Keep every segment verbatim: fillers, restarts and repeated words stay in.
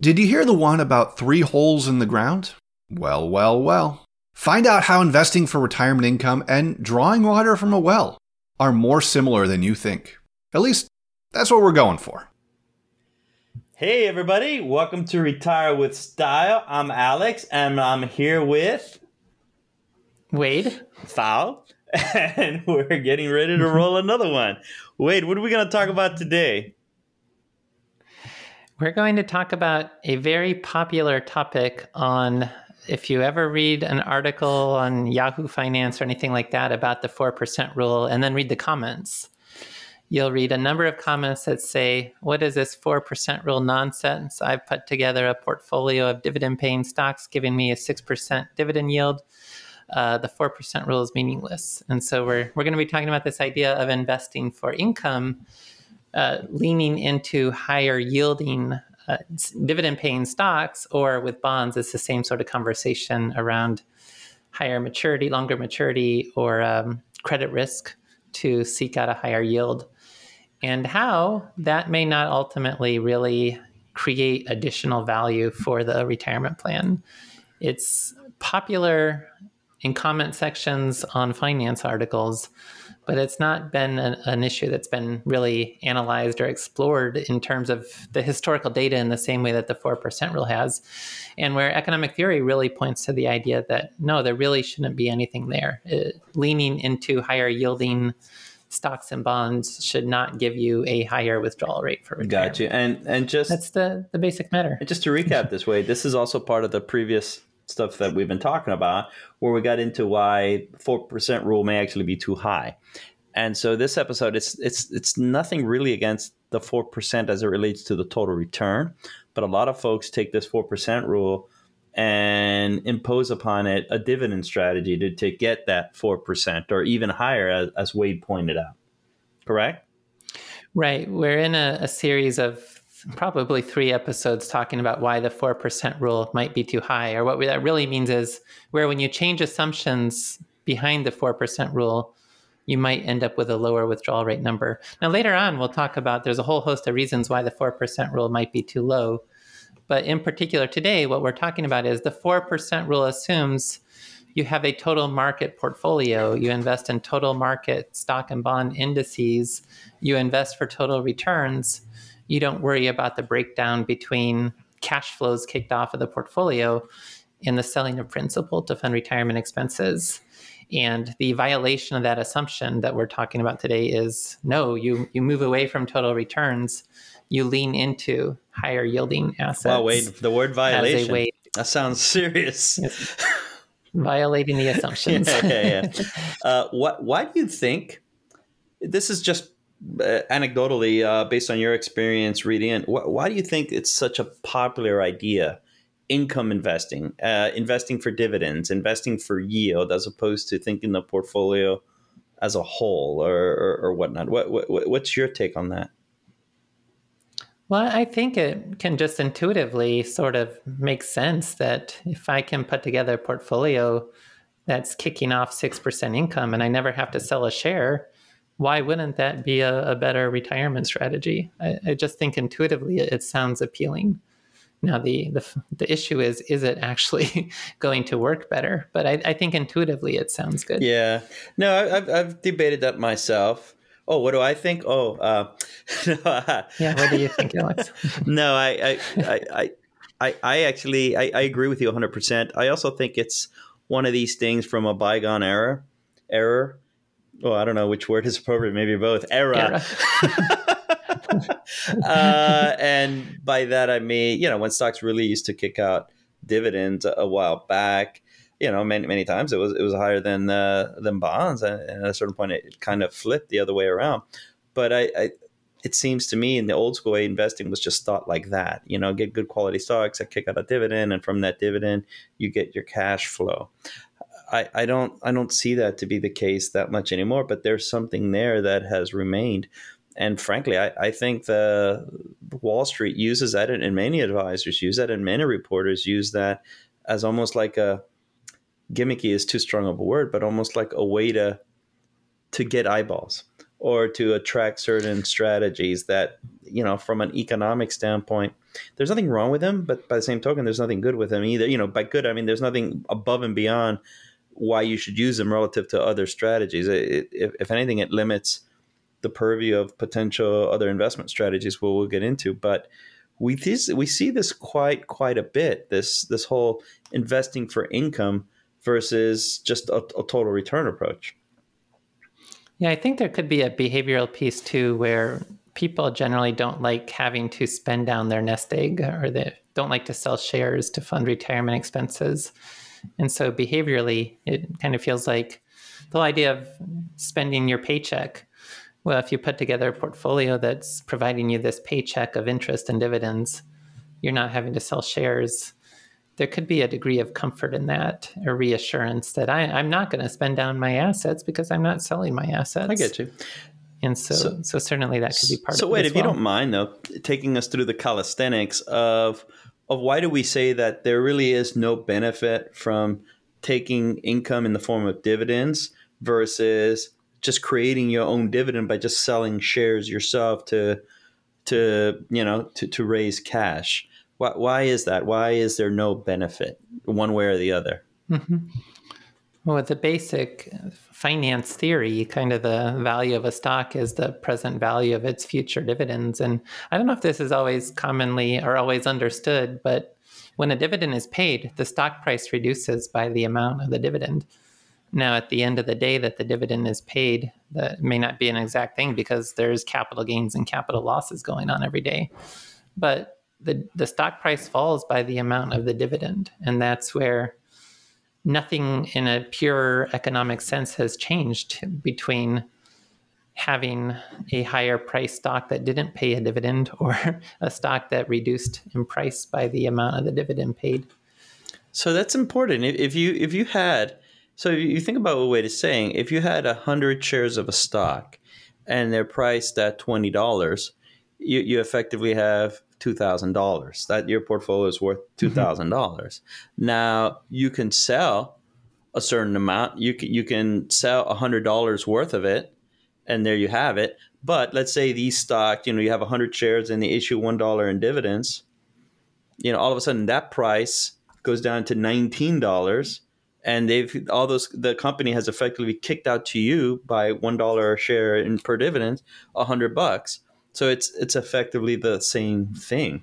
Did you hear the one about three holes in the ground? Well, well, well. Find out how investing for retirement income and drawing water from a well are more similar than you think. At least, that's what we're going for. Hey, everybody. Welcome to Retire With Style. I'm Alex, and I'm here with... Wade. Foul. And we're getting ready to roll another one. Wade, what are we going to talk about today? We're going to talk about a very popular topic on, if you ever read an article on Yahoo Finance or anything like that about the four percent rule, and then read the comments, you'll read a number of comments that say, what is this four percent rule nonsense? I've put together a portfolio of dividend paying stocks giving me a six percent dividend yield. Uh, the four percent rule is meaningless. And so we're, we're going to be talking about this idea of investing for income, Uh, leaning into higher yielding uh, dividend paying stocks, or with bonds, it's the same sort of conversation around higher maturity, longer maturity, or um, credit risk to seek out a higher yield, and how that may not ultimately really create additional value for the retirement plan. It's popular in comment sections on finance articles, but it's not been an, an issue that's been really analyzed or explored in terms of the historical data in the same way that the four percent rule has, and where economic theory really points to the idea that, no, there really shouldn't be anything there. It, leaning into higher yielding stocks and bonds should not give you a higher withdrawal rate for retirement. Gotcha. And, and just... That's the, the basic matter. And just to recap this, way, this is also part of the previous stuff that we've been talking about, where we got into why four percent rule may actually be too high. And so this episode, it's it's it's nothing really against the four percent as it relates to the total return, but a lot of folks take this four percent rule and impose upon it a dividend strategy to, to get that four percent or even higher, as, as Wade pointed out. Correct? Right. We're in a, a series of probably three episodes talking about why the four percent rule might be too high, or what we, that really means is where when you change assumptions behind the four percent rule, you might end up with a lower withdrawal rate number. Now, later on, we'll talk about there's a whole host of reasons why the four percent rule might be too low. But in particular today, what we're talking about is the four percent rule assumes you have a total market portfolio. You invest in total market stock and bond indices. You invest for total returns. You don't worry about the breakdown between cash flows kicked off of the portfolio and the selling of principal to fund retirement expenses. And the violation of that assumption that we're talking about today is, no, you you move away from total returns. You lean into higher yielding assets. Wow, wait, the word violation. Way- that sounds serious. Yes. Violating the assumptions. yeah, yeah, yeah. Uh, what, why do you think, this is just anecdotally, uh, based on your experience reading it, wh- why do you think it's such a popular idea, income investing, uh, investing for dividends, investing for yield, as opposed to thinking the portfolio as a whole, or, or, or whatnot? What, what, what's your take on that? Well, I think it can just intuitively sort of make sense that if I can put together a portfolio that's kicking off six percent income and I never have to sell a share, why wouldn't that be a, a better retirement strategy? I, I just think intuitively it, it sounds appealing. Now, the, the the issue is, is it actually going to work better? But I, I think intuitively it sounds good. Yeah. No, I, I've, I've debated that myself. Oh, what do I think? Oh, uh, yeah. What do you think, Alex? no, I, I, I, I, I actually, I, I agree with you one hundred percent. I also think it's one of these things from a bygone era, error. Oh, I don't know which word is appropriate. Maybe both. Era. Era. uh, and by that, I mean, you know, when stocks really used to kick out dividends a while back, you know, many many times it was it was higher than uh, than bonds, and at a certain point it kind of flipped the other way around. But I, I it seems to me in the old school way, investing was just thought like that. You know, get good quality stocks that kick out a dividend, and from that dividend you get your cash flow. I, I don't I don't see that to be the case that much anymore. But there's something there that has remained. And frankly, I, I think the Wall Street uses that, and many advisors use that, and many reporters use that as almost like a gimmicky is too strong of a word, but almost like a way to to get eyeballs or to attract certain strategies that, you know, from an economic standpoint, there's nothing wrong with them. But by the same token, there's nothing good with them either. You know, by good, I mean, there's nothing above and beyond why you should use them relative to other strategies. It, it, if anything, it limits the purview of potential other investment strategies, where we'll get into. But we this, we see this quite quite a bit, this this whole investing for income versus just a, a total return approach. Yeah, I think there could be a behavioral piece too, where people generally don't like having to spend down their nest egg, or they don't like to sell shares to fund retirement expenses. And so behaviorally, it kind of feels like the whole idea of spending your paycheck. Well, if you put together a portfolio that's providing you this paycheck of interest and dividends, you're not having to sell shares. There could be a degree of comfort in that, a reassurance that I, I'm not going to spend down my assets because I'm not selling my assets. I get you. And so so, so certainly that could be part so of it. So wait, if well. you don't mind, though, taking us through the calisthenics of of why do we say that there really is no benefit from taking income in the form of dividends versus just creating your own dividend by just selling shares yourself to, to you know, to, to raise cash. Why, why is that? Why is there no benefit one way or the other? Mm-hmm. Well, the basic finance theory, kind of the value of a stock is the present value of its future dividends. And I don't know if this is always commonly or always understood, but when a dividend is paid, the stock price reduces by the amount of the dividend. Now, at the end of the day that the dividend is paid, that may not be an exact thing because there's capital gains and capital losses going on every day. But the, the stock price falls by the amount of the dividend. And that's where nothing in a pure economic sense has changed between having a higher price stock that didn't pay a dividend or a stock that reduced in price by the amount of the dividend paid. So that's important. If you if you had... So you think about what Wade is saying. If you had one hundred shares of a stock and they're priced at twenty dollars, you, you effectively have two thousand dollars. That your portfolio is worth two thousand dollars. Mm-hmm. Now, you can sell a certain amount. You can, you can sell one hundred dollars worth of it, and there you have it. But let's say these stock, you know, you have one hundred shares and they issue one dollar in dividends. You know, all of a sudden that price goes down to nineteen dollars. And they've all those the company has effectively kicked out to you by one dollar a share in per dividend, a hundred bucks. So it's it's effectively the same thing.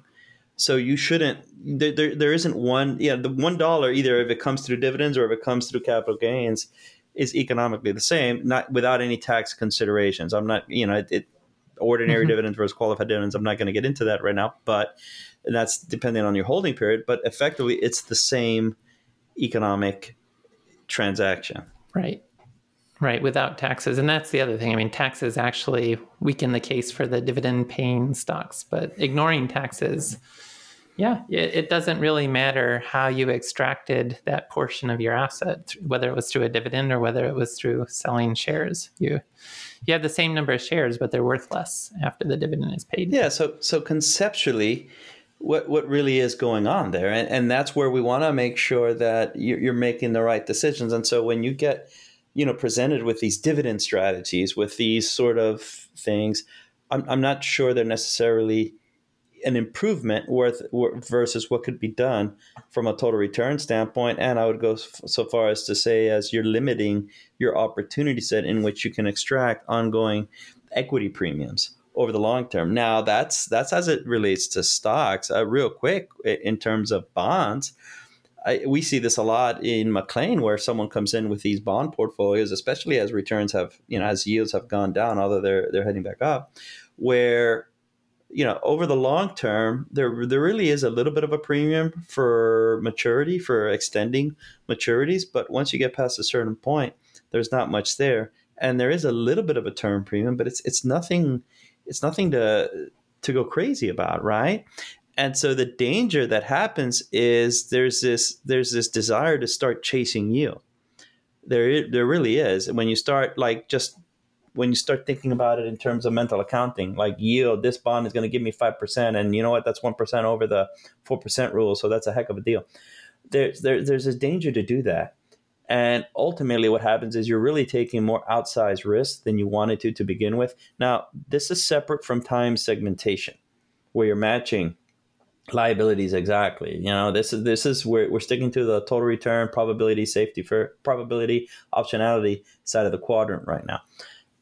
So you shouldn't there there, there isn't one yeah, the one dollar either if it comes through dividends or if it comes through capital gains is economically the same, not without any tax considerations. I'm not you know, it, it ordinary mm-hmm. dividends versus qualified dividends, I'm not gonna get into that right now, but that's depending on your holding period, but effectively it's the same economic transaction. Right. Right. Without taxes. And that's the other thing. I mean, taxes actually weaken the case for the dividend paying stocks, but ignoring taxes. Yeah. It, it doesn't really matter how you extracted that portion of your asset, whether it was through a dividend or whether it was through selling shares. You, you have the same number of shares, but they're worth less after the dividend is paid. Yeah. So, so conceptually, What what really is going on there, and and that's where we want to make sure that you're, you're making the right decisions. And so when you get, you know, presented with these dividend strategies, with these sort of things, I'm I'm not sure they're necessarily an improvement worth versus what could be done from a total return standpoint. And I would go so far as to say, as you're limiting your opportunity set in which you can extract ongoing equity premiums over the long term. Now, that's that's as it relates to stocks. Uh, real quick, in terms of bonds, I, we see this a lot in McLean, where someone comes in with these bond portfolios, especially as returns have, you know, as yields have gone down, although they're they're heading back up, where you know, over the long term, there there really is a little bit of a premium for maturity, for extending maturities. But once you get past a certain point, there's not much there. And there is a little bit of a term premium, but it's it's nothing it's nothing to to go crazy about, right? And so the danger that happens is there's this there's this desire to start chasing yield. There there really is. And when you start like just when you start thinking about it in terms of mental accounting, like yield, this bond is going to give me five percent. And you know what? That's one percent over the four percent rule. So that's a heck of a deal. There's, there, there's a danger to do that. And ultimately what happens is you're really taking more outsized risk than you wanted to to begin with. Now, this is separate from time segmentation where you're matching liabilities exactly. You know, this is this is where we're sticking to the total return, probability, safety, for probability, optionality side of the quadrant right now.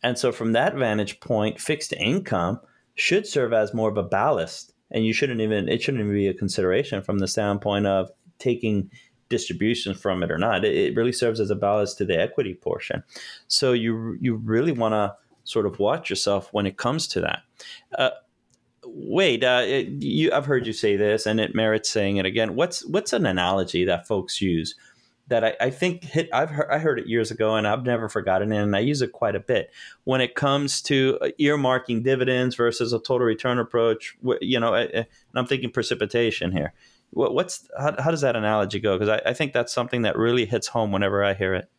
And so from that vantage point, fixed income should serve as more of a ballast, and you shouldn't even it shouldn't even be a consideration from the standpoint of taking distributions from it or not. It, it really serves as a ballast to the equity portion. So you you really want to sort of watch yourself when it comes to that. Uh, Wade, uh, it, you, I've heard you say this, and it merits saying it again. What's what's an analogy that folks use that I, I think hit? I've heard, I heard it years ago, and I've never forgotten it, and I use it quite a bit when it comes to earmarking dividends versus a total return approach. You know, and I'm thinking precipitation here. What, what's how, how does that analogy go? Because I, I think that's something that really hits home whenever I hear it.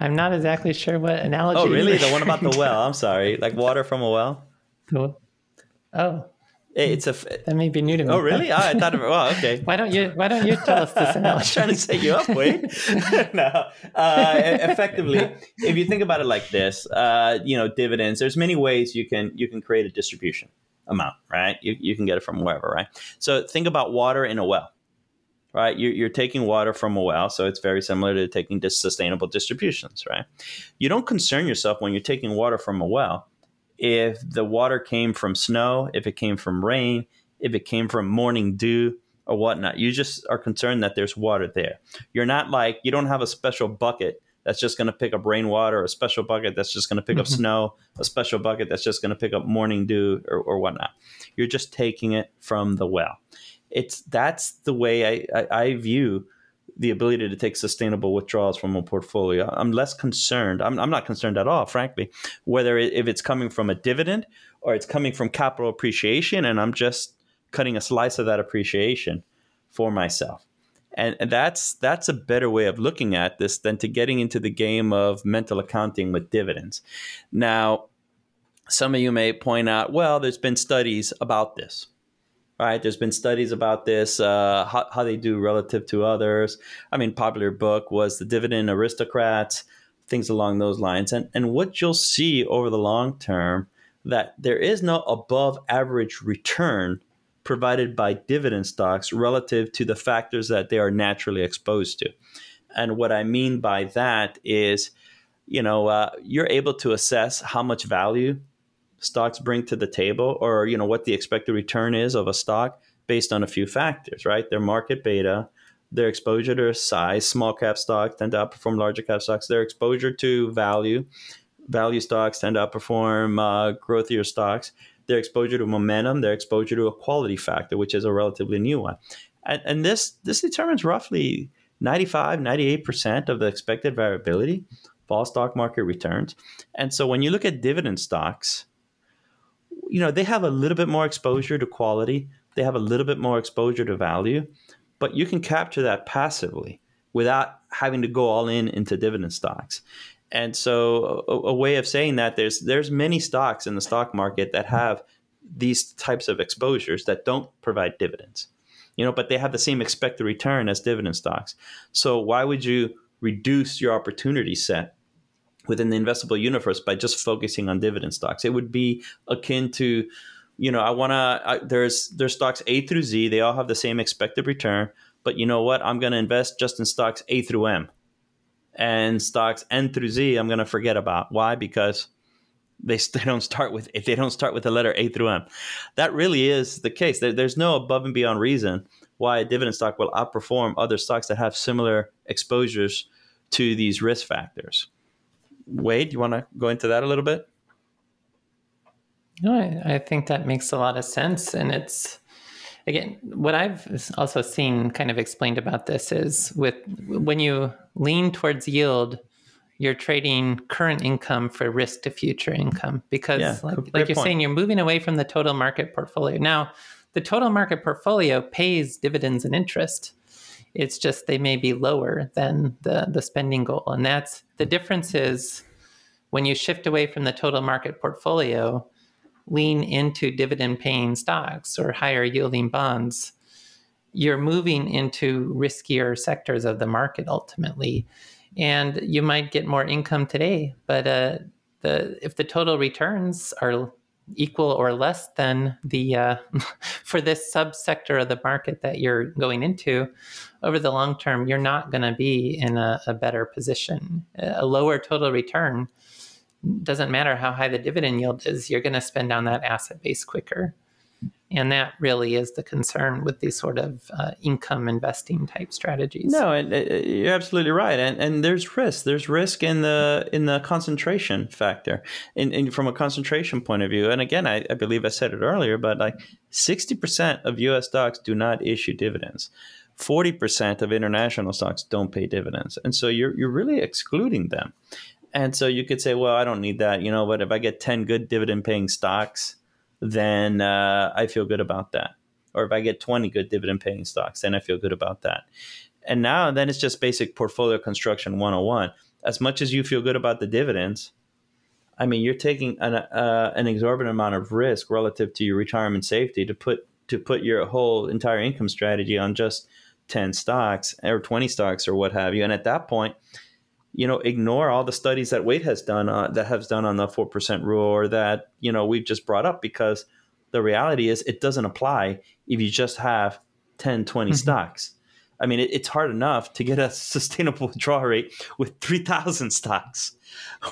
I'm not exactly sure what analogy. Oh, really? The one about the well. I'm sorry. Like water from a well? Cool. Oh. It's a f- that may be new to me. Oh, really? Oh, I thought of it. Well, okay. why don't you why don't you tell us this analogy? I was trying to set you up, Wade. No. Uh, effectively, if you think about it like this, uh, you know, dividends, there's many ways you can you can create a distribution amount, right? You you can get it from wherever, right? So think about water in a well. Right, you're, you're taking water from a well, so it's very similar to taking dis- sustainable distributions, right? You don't concern yourself when you're taking water from a well if the water came from snow, if it came from rain, if it came from morning dew or whatnot. You just are concerned that there's water there. You're not like, you don't have a special bucket that's just going to pick up rainwater, a special bucket that's just going to pick mm-hmm. up snow, a special bucket that's just going to pick up morning dew or, or whatnot. You're just taking it from the well. It's that's the way I, I, I view the ability to take sustainable withdrawals from a portfolio. I'm less concerned. I'm I'm not concerned at all, frankly, whether it, if it's coming from a dividend or it's coming from capital appreciation, and I'm just cutting a slice of that appreciation for myself. And, and that's that's a better way of looking at this than to getting into the game of mental accounting with dividends. Now, some of you may point out, well, there's been studies about this. Right, there's been studies about this, uh, how, how they do relative to others. I mean, popular book was the Dividend Aristocrats, things along those lines. And and what you'll see over the long term that there is no above average return provided by dividend stocks relative to the factors that they are naturally exposed to. And what I mean by that is, you know, uh, you're able to assess how much value stocks bring to the table, or you know what the expected return is of a stock based on a few factors, right? Their market beta, their exposure to size. Small cap stocks tend to outperform larger cap stocks. Their exposure to value, value stocks tend to outperform uh, growthier stocks. Their exposure to momentum, their exposure to a quality factor, which is a relatively new one, and and this this determines roughly ninety-five, ninety-eight percent of the expected variability of all stock market returns. And so when you look at dividend stocks, you know, they have a little bit more exposure to quality. They have a little bit more exposure to value, but you can capture that passively without having to go all in into dividend stocks. And so a, a way of saying that there's there's many stocks in the stock market that have these types of exposures that don't provide dividends, you know, but they have the same expected return as dividend stocks. So why would you reduce your opportunity set within the investable universe by just focusing on dividend stocks? It would be akin to, you know, I want to, there's there's stocks A through Z. They all have the same expected return, but you know what? I'm going to invest just in stocks A through M, and stocks N through Z I'm going to forget about. Why? Because they, they don't start with, if they don't start with the letter A through M. That really is the case. There, there's no above and beyond reason why a dividend stock will outperform other stocks that have similar exposures to these risk factors. Wade, you want to go into that a little bit? No, I, I think that makes a lot of sense. And it's, again, what I've also seen kind of explained about this is with when you lean towards yield, you're trading current income for risk to future income, because yeah, like, like you're point. saying, you're moving away from the total market portfolio. Now, the total market portfolio pays dividends and interest. It's just they may be lower than the, the spending goal. And that's the difference is when you shift away from the total market portfolio, lean into dividend paying stocks or higher yielding bonds, you're moving into riskier sectors of the market ultimately. And you might get more income today, but uh, the if the total returns are equal or less than the uh, for this subsector of the market that you're going into, over the long term, you're not going to be in a, a better position. A lower total return, doesn't matter how high the dividend yield is, you're going to spend down that asset base quicker. And that really is the concern with these sort of uh, income investing type strategies. No, and, and you're absolutely right. And and there's risk. There's risk in the in the concentration factor, in, in from a concentration point of view. And again, I, I believe I said it earlier, but like sixty percent of U S stocks do not issue dividends. forty percent of international stocks don't pay dividends. And so you're you're really excluding them. And so you could say, well, I don't need that, you know, but if I get ten good dividend paying stocks, then uh, I feel good about that. Or if I get twenty good dividend paying stocks, then I feel good about that. And now then it's just basic portfolio construction one oh one. As much as you feel good about the dividends, I mean, you're taking an uh, an exorbitant amount of risk relative to your retirement safety to put to put your whole entire income strategy on just ten stocks or twenty stocks or what have you. And at that point, you know, ignore all the studies that Wade has done uh, that has done on the four percent rule, or that, you know, we've just brought up, because the reality is it doesn't apply if you just have ten, twenty mm-hmm. stocks. I mean, it, it's hard enough to get a sustainable withdrawal rate with three thousand stocks.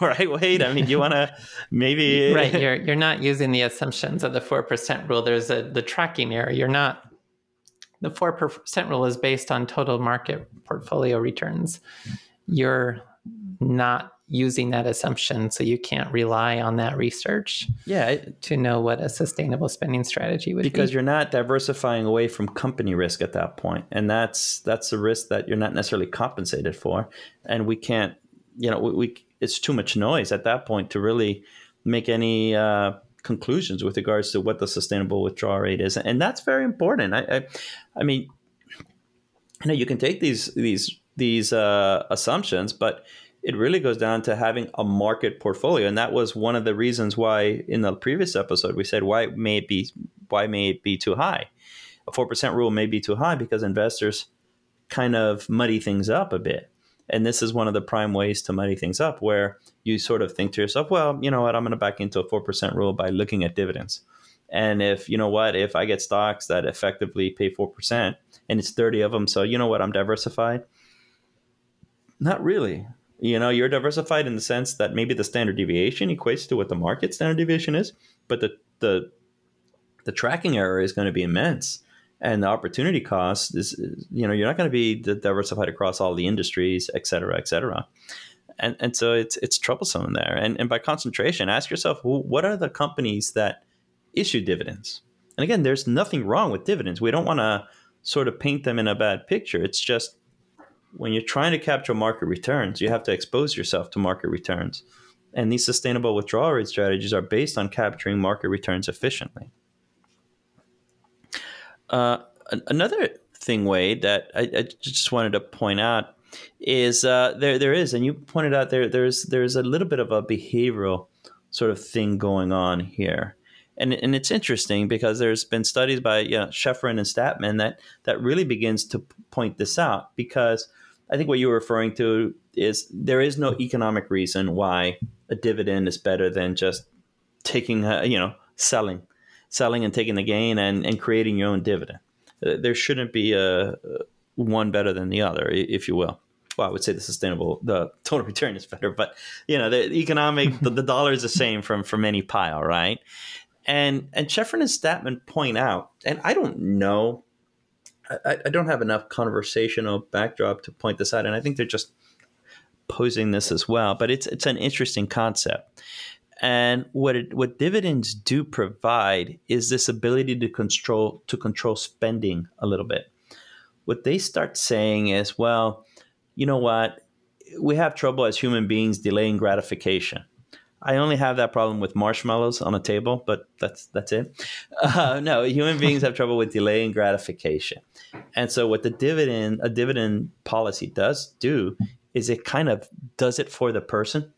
All right, Wade, I mean, you want to maybe... right, you're you're not using the assumptions of the four percent rule. There's a the tracking error. You're not... The four percent rule is based on total market portfolio returns. You're not using that assumption, so you can't rely on that research yeah, it, to know what a sustainable spending strategy would be. Because you're not diversifying away from company risk at that point. And that's that's a risk that you're not necessarily compensated for. And we can't, you know, we, we it's too much noise at that point to really make any uh, conclusions with regards to what the sustainable withdrawal rate is. And that's very important. I, I, I mean, you know, you can take these these these uh, assumptions, but it really goes down to having a market portfolio. And that was one of the reasons why in the previous episode we said, why may it be, why may it be too high? A four percent rule may be too high because investors kind of muddy things up a bit. And this is one of the prime ways to muddy things up, where you sort of think to yourself, well, you know what, I'm going to back into a four percent rule by looking at dividends. And if, you know what, if I get stocks that effectively pay four percent and it's thirty of them, so you know what, I'm diversified. Not really. You know, you're diversified in the sense that maybe the standard deviation equates to what the market standard deviation is, but the the, the tracking error is going to be immense. And the opportunity cost is, you know, you're not going to be diversified across all the industries, et cetera, et cetera. And, and so it's it's troublesome there. And, and by concentration, ask yourself, well, what are the companies that issue dividends? And again, there's nothing wrong with dividends. We don't want to sort of paint them in a bad picture. It's just, when you're trying to capture market returns, you have to expose yourself to market returns. And these sustainable withdrawal rate strategies are based on capturing market returns efficiently. Uh, another thing, Wade, that I, I just wanted to point out is uh, there there is, and you pointed out there there's there's a little bit of a behavioral sort of thing going on here. And and it's interesting because there's been studies by you know, Sheffrin and Statman that, that really begins to point this out, because I think what you were referring to is there is no economic reason why a dividend is better than just taking, a, you know, selling, selling and taking the gain and, and creating your own dividend. There shouldn't be a one better than the other, if you will. Well, I would say the sustainable, the total return is better, but, you know, the economic, the, the dollar is the same from, from any pile, right? And and Sheffrin and Statman point out, and I don't know, I, I don't have enough conversational backdrop to point this out, and I think they're just posing this as well, but it's it's an interesting concept. And what it, what dividends do provide is this ability to control to control spending a little bit. What they start saying is, well, you know what? We have trouble as human beings delaying gratification. I only have that problem with marshmallows on a table, but that's that's it. Uh, no, human beings have trouble with delaying gratification. And so what the dividend a dividend policy does do is it kind of does it for the person.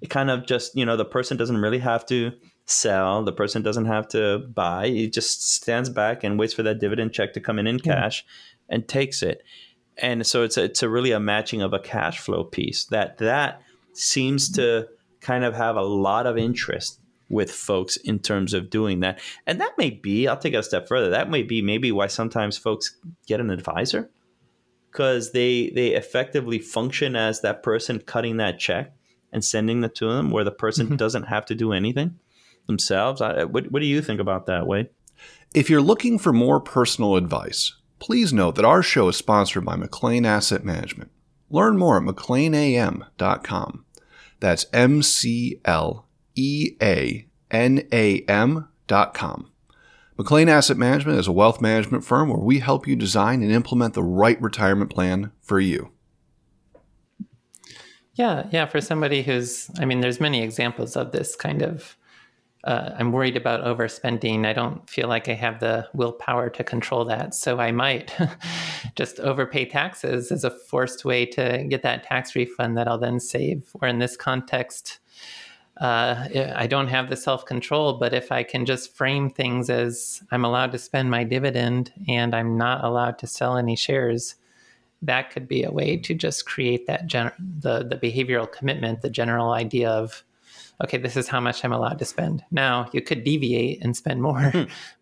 It kind of just, you know, the person doesn't really have to sell. The person doesn't have to buy. He just stands back and waits for that dividend check to come in in yeah. cash and takes it. And so it's a, it's a really a matching of a cash flow piece that that seems to kind of have a lot of interest with folks in terms of doing that. And that may be, I'll take it a step further, that may be maybe why sometimes folks get an advisor, because they they effectively function as that person cutting that check and sending it to them, where the person mm-hmm. doesn't have to do anything themselves. I, what, what do you think about that, Wade? If you're looking for more personal advice, please note that our show is sponsored by McLean Asset Management. Learn more at McLean A M dot com. That's M C L E A N A M dot com. McLean Asset Management is a wealth management firm where we help you design and implement the right retirement plan for you. Yeah, yeah. For somebody who's, I mean, there's many examples of this kind of, uh, I'm worried about overspending. I don't feel like I have the willpower to control that. So I might just overpay taxes as a forced way to get that tax refund that I'll then save. Or in this context, uh, I don't have the self-control, but if I can just frame things as I'm allowed to spend my dividend and I'm not allowed to sell any shares, that could be a way to just create that gen- the, the behavioral commitment, the general idea of, okay, this is how much I'm allowed to spend. Now, you could deviate and spend more,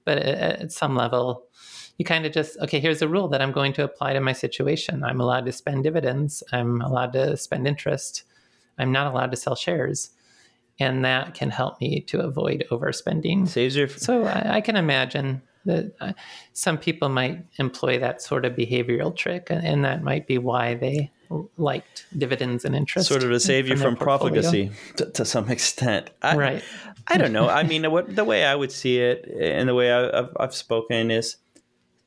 but at, at some level, you kind of just, okay, here's a rule that I'm going to apply to my situation. I'm allowed to spend dividends. I'm allowed to spend interest. I'm not allowed to sell shares. And that can help me to avoid overspending. Saves your- so I, I can imagine that uh, some people might employ that sort of behavioral trick, and, and that might be why they liked dividends and interest. Sort of to save you from, from profligacy to, to some extent. I, right. I don't know. I mean, what, the way I would see it and the way I, I've, I've spoken is,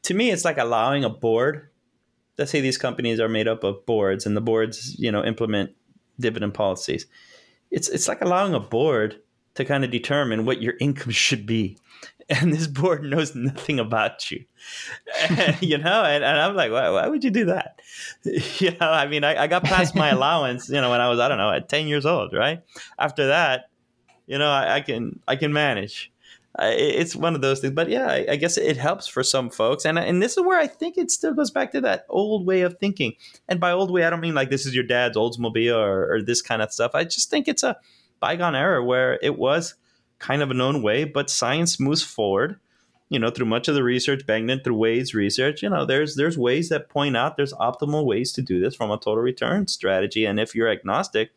to me, it's like allowing a board. Let's say these companies are made up of boards, and the boards, you know, implement dividend policies. It's it's like allowing a board to kind of determine what your income should be. And this board knows nothing about you, and, you know, and, and I'm like, why, why would you do that? You know, I mean, I, I got past my allowance, you know, when I was, I don't know, at ten years old, right? After that, you know, I, I can, I can manage. I, it's one of those things, but yeah, I, I guess it helps for some folks. And, and this is where I think it still goes back to that old way of thinking. And by old way, I don't mean like this is your dad's Oldsmobile or, or this kind of stuff. I just think it's a bygone era where it was kind of a known way, but science moves forward, you know, through much of the research, Bengen, through Wade's research, you know, there's there's ways that point out there's optimal ways to do this from a total return strategy. And if you're agnostic,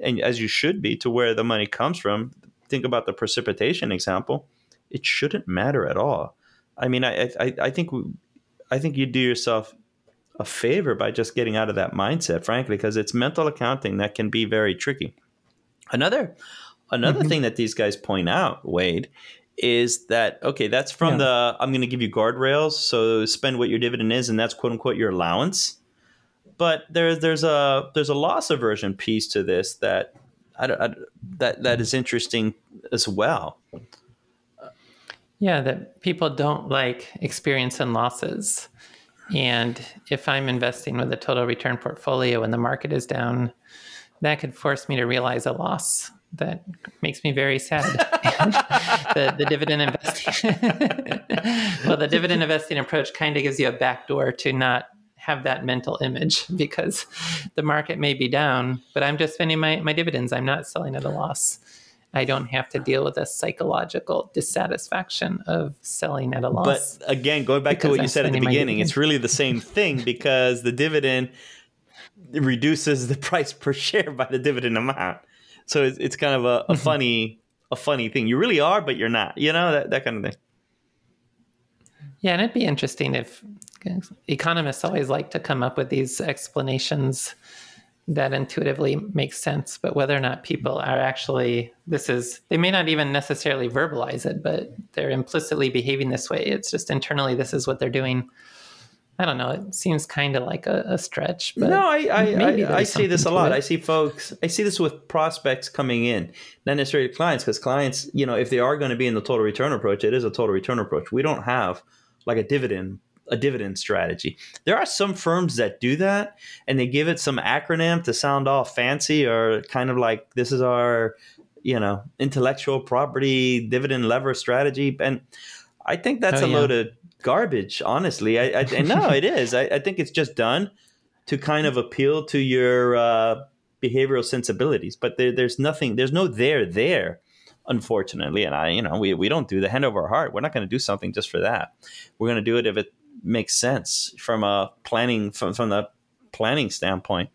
and as you should be to where the money comes from, think about the precipitation example, it shouldn't matter at all. I mean, I I, I think I think you do yourself a favor by just getting out of that mindset, frankly, because it's mental accounting that can be very tricky. Another Another mm-hmm. thing that these guys point out, Wade, is that, okay, that's from yeah. the, I'm going to give you guardrails, so spend what your dividend is, and that's quote unquote your allowance. But there, there's a there's a loss aversion piece to this that I, I, that that is interesting as well. Yeah, that people don't like experience and losses. And if I'm investing with a total return portfolio and the market is down, that could force me to realize a loss. That makes me very sad. the, the dividend investing, well, the dividend investing approach kind of gives you a backdoor to not have that mental image, because the market may be down, but I'm just spending my, my dividends. I'm not selling at a loss. I don't have to deal with a psychological dissatisfaction of selling at a loss. But again, going back to what I'm you said at the beginning, it's really the same thing, because the dividend reduces the price per share by the dividend amount. So it's it's kind of a, a mm-hmm. funny a funny thing. You really are, but you're not. You know, that, that kind of thing. Yeah, and it'd be interesting if economists always like to come up with these explanations that intuitively makes sense, but whether or not people are actually, this is, they may not even necessarily verbalize it, but they're implicitly behaving this way. It's just internally, this is what they're doing. I don't know. It seems kind of like a, a stretch. But no, I I, I, I see this a lot. It. I see folks, I see this with prospects coming in, not necessarily clients, because clients, you know, if they are going to be in the total return approach, it is a total return approach. We don't have like a dividend a dividend strategy. There are some firms that do that, and they give it some acronym to sound all fancy, or kind of like, this is our, you know, intellectual property dividend lever strategy. And I think that's oh, a yeah. load of garbage, honestly. I, I and no, it is. I, I think it's just done to kind of appeal to your uh, behavioral sensibilities, but there, there's nothing, there's no there there. Unfortunately, and I, you know, we, we don't do the hand over heart. We're not going to do something just for that. We're going to do it if it makes sense from a planning, from, from the planning standpoint.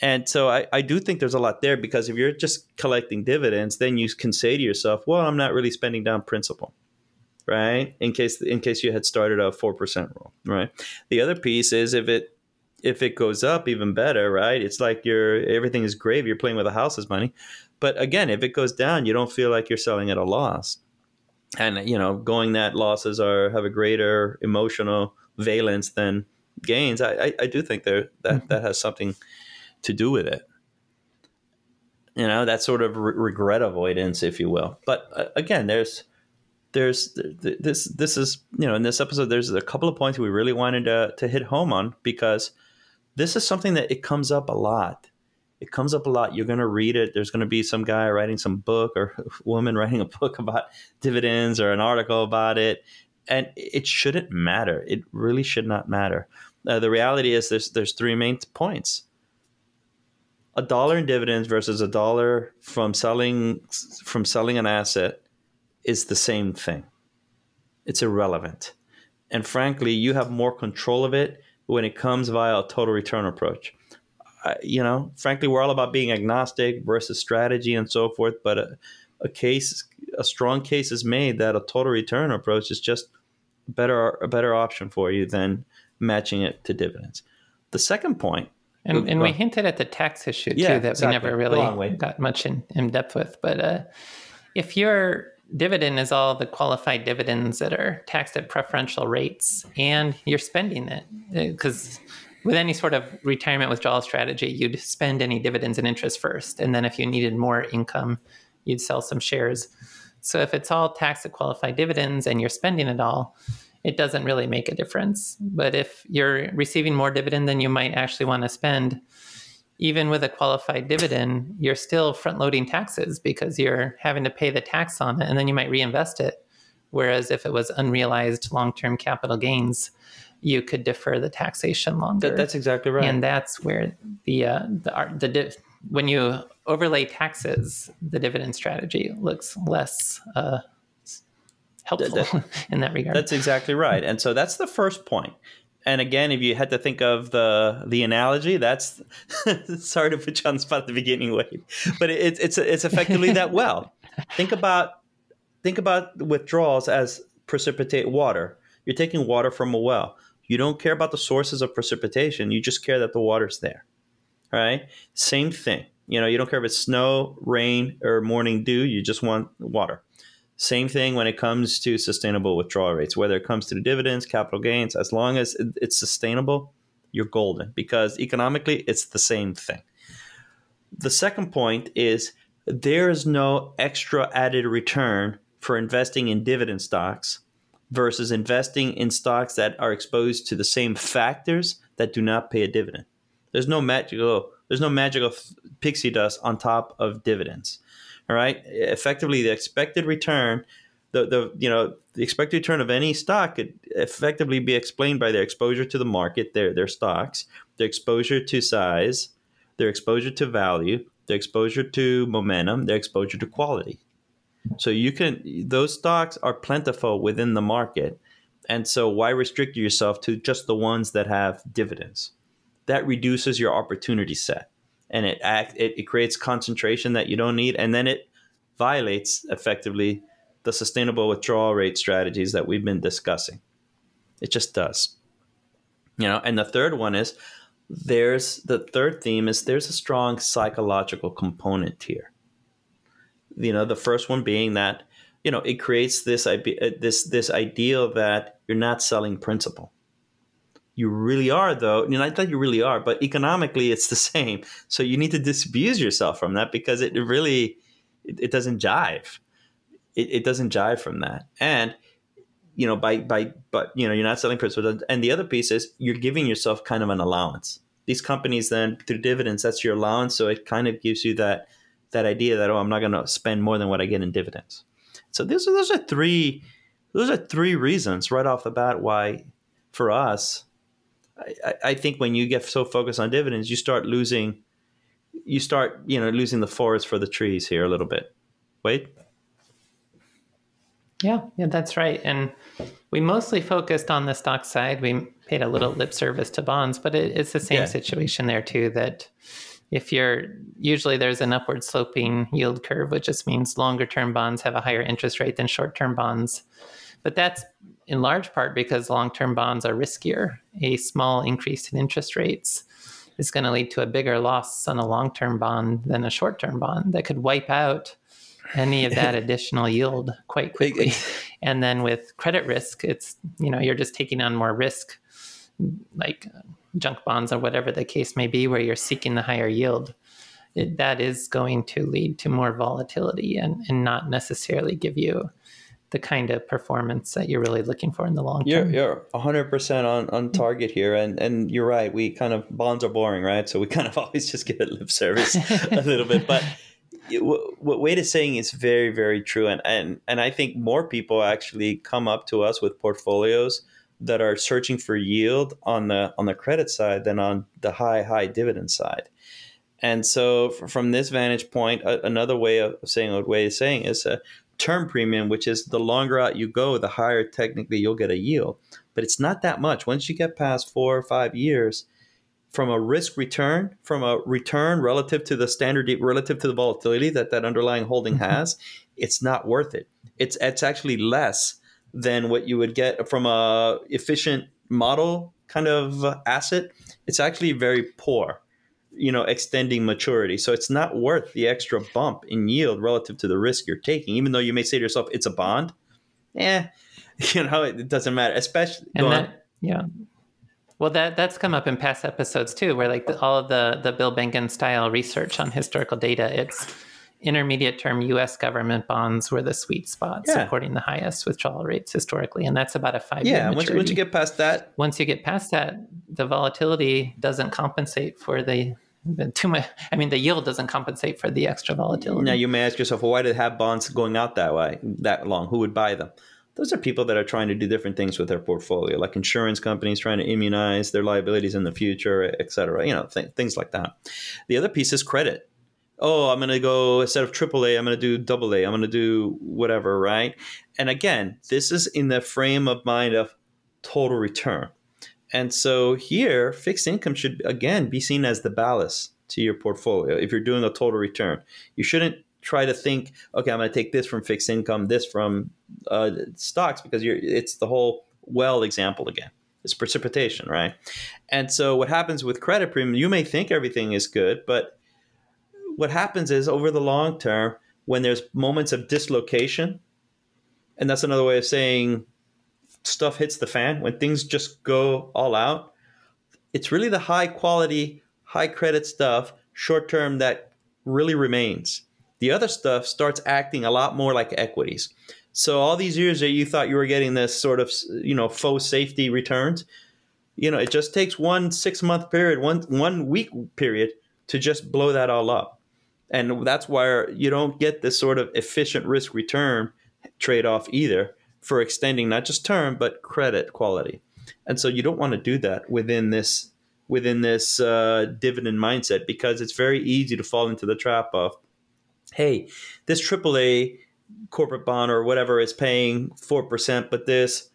And so I, I do think there's a lot there, because if you're just collecting dividends, then you can say to yourself, well, I'm not really spending down principal, right? In case, in case you had started a four percent rule, right? The other piece is if it, if it goes up, even better, right? It's like you're, everything is grave. You're playing with the house's money. But again, if it goes down, you don't feel like you're selling at a loss. And, you know, going that losses are have a greater emotional valence than gains. I, I, I do think there that, that has something to do with it. You know, that sort of re- regret avoidance, if you will. But uh, again, there's there's th- this this is, you know, in this episode, there's a couple of points we really wanted to, to hit home on, because this is something that it comes up a lot. It comes up a lot. You're going to read it. There's going to be some guy writing some book, or a woman writing a book about dividends, or an article about it. And it shouldn't matter. It really should not matter. Uh, the reality is there's there's three main points. A dollar in dividends versus a dollar from selling from selling an asset is the same thing. It's irrelevant. And frankly, you have more control of it when it comes via a total return approach. I, you know, frankly, we're all about being agnostic versus strategy and so forth. But a, a case, a strong case is made that a total return approach is just better, a better option for you than matching it to dividends. The second point. And, and we hinted at the tax issue, yeah, too, that exactly. we never really got much in, in depth with. But uh, if your dividend is all the qualified dividends that are taxed at preferential rates and you're spending it, because with any sort of retirement withdrawal strategy, you'd spend any dividends and interest first. And then if you needed more income, you'd sell some shares. So if it's all tax at qualified dividends and you're spending it all, it doesn't really make a difference. But if you're receiving more dividend than you might actually want to spend, even with a qualified dividend, you're still front-loading taxes because you're having to pay the tax on it, and then you might reinvest it. Whereas if it was unrealized long-term capital gains, you could defer the taxation longer. That, that's exactly right. And that's where the uh, the the div- when you overlay taxes, the dividend strategy looks less uh, helpful that, that, in that regard. That's exactly right. And so that's the first point. And again, if you had to think of the the analogy, that's sorry to put you on the spot at the beginning, Wade, but it, it's it's effectively that well. Think about think about withdrawals as precipitate water. You're taking water from a well. You don't care about the sources of precipitation. You just care that the water's there, right? Same thing. You know, you don't care if it's snow, rain, or morning dew. You just want water. Same thing when it comes to sustainable withdrawal rates, whether it comes to the dividends, capital gains. As long as it's sustainable, you're golden, because economically, it's the same thing. The second point is there is no extra added return for investing in dividend stocks versus investing in stocks that are exposed to the same factors that do not pay a dividend. There's no magical, there's no magical pixie dust on top of dividends. All right. Effectively, the expected return, the the you know the expected return of any stock could effectively be explained by their exposure to the market, their their stocks, their exposure to size, their exposure to value, their exposure to momentum, their exposure to quality. So you can, those stocks are plentiful within the market. And so why restrict yourself to just the ones that have dividends? That reduces your opportunity set, and it act, it, it creates concentration that you don't need. And then it violates effectively the sustainable withdrawal rate strategies that we've been discussing. It just does, you know. And the third one is there's the third theme is there's a strong psychological component here. You know, the first one being that, you know, it creates this this this ideal that you're not selling principal. You really are, though. You know, I thought you really are, but economically it's the same. So you need to disabuse yourself from that because it really it, it doesn't jive. It, it doesn't jive from that. And you know, by by but you know, you're not selling principal. And the other piece is you're giving yourself kind of an allowance. These companies then through dividends, that's your allowance. So it kind of gives you that that idea that, oh, I'm not going to spend more than what I get in dividends. So those are, those are three those are three reasons right off the bat why for us. I, I think when you get so focused on dividends, you start losing, you start, you know, losing the forest for the trees here a little bit. Wait. Yeah, yeah, that's right. And we mostly focused on the stock side. We paid a little lip service to bonds, but it, it's the same yeah. situation there too, that if you're, usually there's an upward sloping yield curve, which just means longer term bonds have a higher interest rate than short term bonds. But that's in large part because long-term bonds are riskier. A small increase in interest rates is going to lead to a bigger loss on a long-term bond than a short-term bond that could wipe out any of that additional yield quite quickly. And then with credit risk, it's, you know, you're just taking on more risk, like junk bonds or whatever the case may be, where you're seeking the higher yield. It, that is going to lead to more volatility and, and not necessarily give you the kind of performance that you're really looking for in the long term. You're, you're one hundred percent on, on target here. And, and you're right. We kind of, bonds are boring, right? So we kind of always just give it lip service a little bit. But what, what Wade is saying is very, very true. And, and, and I think more people actually come up to us with portfolios that are searching for yield on the, on the credit side than on the high, high dividend side. And so from this vantage point, another way of saying what Wade is saying is uh, term premium, which is the longer out you go, the higher technically you'll get a yield, but it's not that much. Once you get past four or five years from a risk return, from a return relative to the standard, relative to the volatility that that underlying holding has, it's not worth it. It's, it's actually less than what you would get from a efficient model kind of asset. It's actually very poor, you know, extending maturity. So it's not worth the extra bump in yield relative to the risk you're taking, even though you may say to yourself, it's a bond. Eh, you know, it doesn't matter, especially. And that, yeah. Well, that that's come up in past episodes too, where like the, all of the, the Bill Bengen style research on historical data, it's intermediate term U S government bonds were the sweet spot, yeah. supporting the highest withdrawal rates historically. And that's about a five year yeah, maturity. Yeah, once, once you get past that. Once you get past that, the volatility doesn't compensate for the, the too much. I mean, the yield doesn't compensate for the extra volatility. Now you may ask yourself, well, why did it have bonds going out that way, that long? Who would buy them? Those are people that are trying to do different things with their portfolio, like insurance companies trying to immunize their liabilities in the future, et cetera, you know, th- things like that. The other piece is credit. Oh, I'm going to go, instead of triple A, I'm going to do double A, I'm going to do whatever, right? And again, this is in the frame of mind of total return. And so here, fixed income should, again, be seen as the ballast to your portfolio if you're doing a total return. You shouldn't try to think, okay, I'm going to take this from fixed income, this from uh, stocks, because you're, it's the whole well example again. It's precipitation, right? And so what happens with credit premium, you may think everything is good, but what happens is over the long term, when there's moments of dislocation, and that's another way of saying stuff hits the fan, when things just go all out, it's really the high quality, high credit stuff, short term, that really remains. The other stuff starts acting a lot more like equities. So all these years that you thought you were getting this sort of, you know, faux safety returns, you know, it just takes one six month period, one one week period to just blow that all up. And that's why you don't get this sort of efficient risk return trade-off either for extending not just term, but credit quality. And so you don't want to do that within this within this uh, dividend mindset, because it's very easy to fall into the trap of, hey, this triple A corporate bond or whatever is paying four percent, but this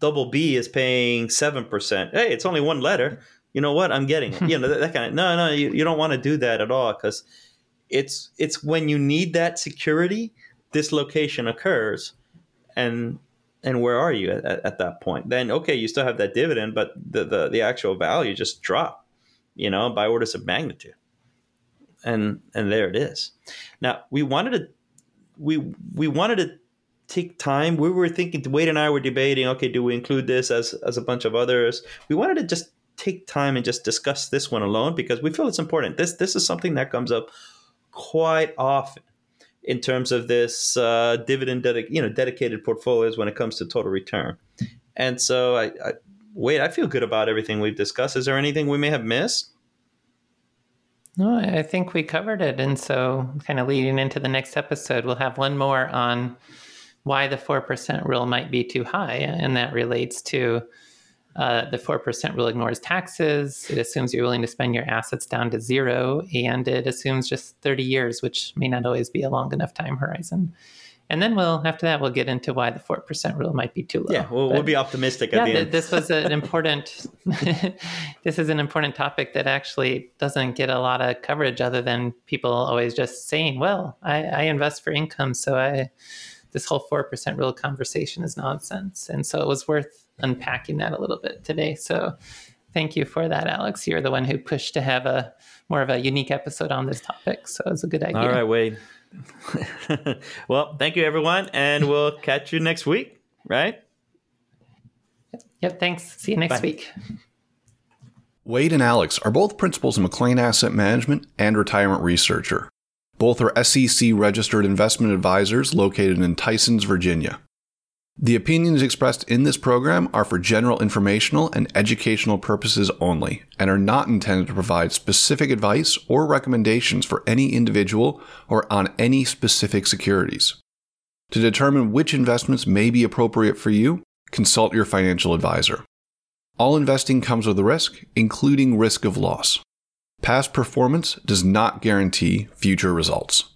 double B is paying seven percent. Hey, it's only one letter. You know what? I'm getting it. You know, that, that kind of, no, no, you, you don't want to do that at all, because It's it's when you need that security, dislocation occurs, and and where are you at, at, at that point? Then okay, you still have that dividend, but the, the, the actual value just dropped. you know, by orders of magnitude. And and there it is. Now, we wanted to we we wanted to take time. We were thinking, Wade and I were debating, okay, do we include this as as a bunch of others? We wanted to just take time and just discuss this one alone because we feel it's important. This this is something that comes up quite often in terms of this uh, dividend, dedic- you know, dedicated portfolios when it comes to total return. And so, I, I Wade, I feel good about everything we've discussed. Is there anything we may have missed? No, I think we covered it. And so kind of leading into the next episode, we'll have one more on why the four percent rule might be too high. And that relates to uh, the four percent rule ignores taxes. It assumes you're willing to spend your assets down to zero. And it assumes just thirty years, which may not always be a long enough time horizon. And then we'll, after that, we'll get into why the four percent rule might be too low. Yeah, we'll, but, we'll be optimistic at yeah, the end. This was an important, this is an important topic that actually doesn't get a lot of coverage other than people always just saying, well, I, I invest for income. So I, this whole four percent rule conversation is nonsense. And so it was worth unpacking that a little bit today. So thank you for that, Alex. You're the one who pushed to have a more of a unique episode on this topic. So it was a good idea. All right, Wade. Well, thank you, everyone, and we'll catch you next week, right? Yep, yep thanks. See you next Bye. week. Wade and Alex are both principals in McLean Asset Management and retirement researcher. Both are S E C-registered investment advisors located in Tysons, Virginia. The opinions expressed in this program are for general informational and educational purposes only, and are not intended to provide specific advice or recommendations for any individual or on any specific securities. To determine which investments may be appropriate for you, consult your financial advisor. All investing comes with a risk, including risk of loss. Past performance does not guarantee future results.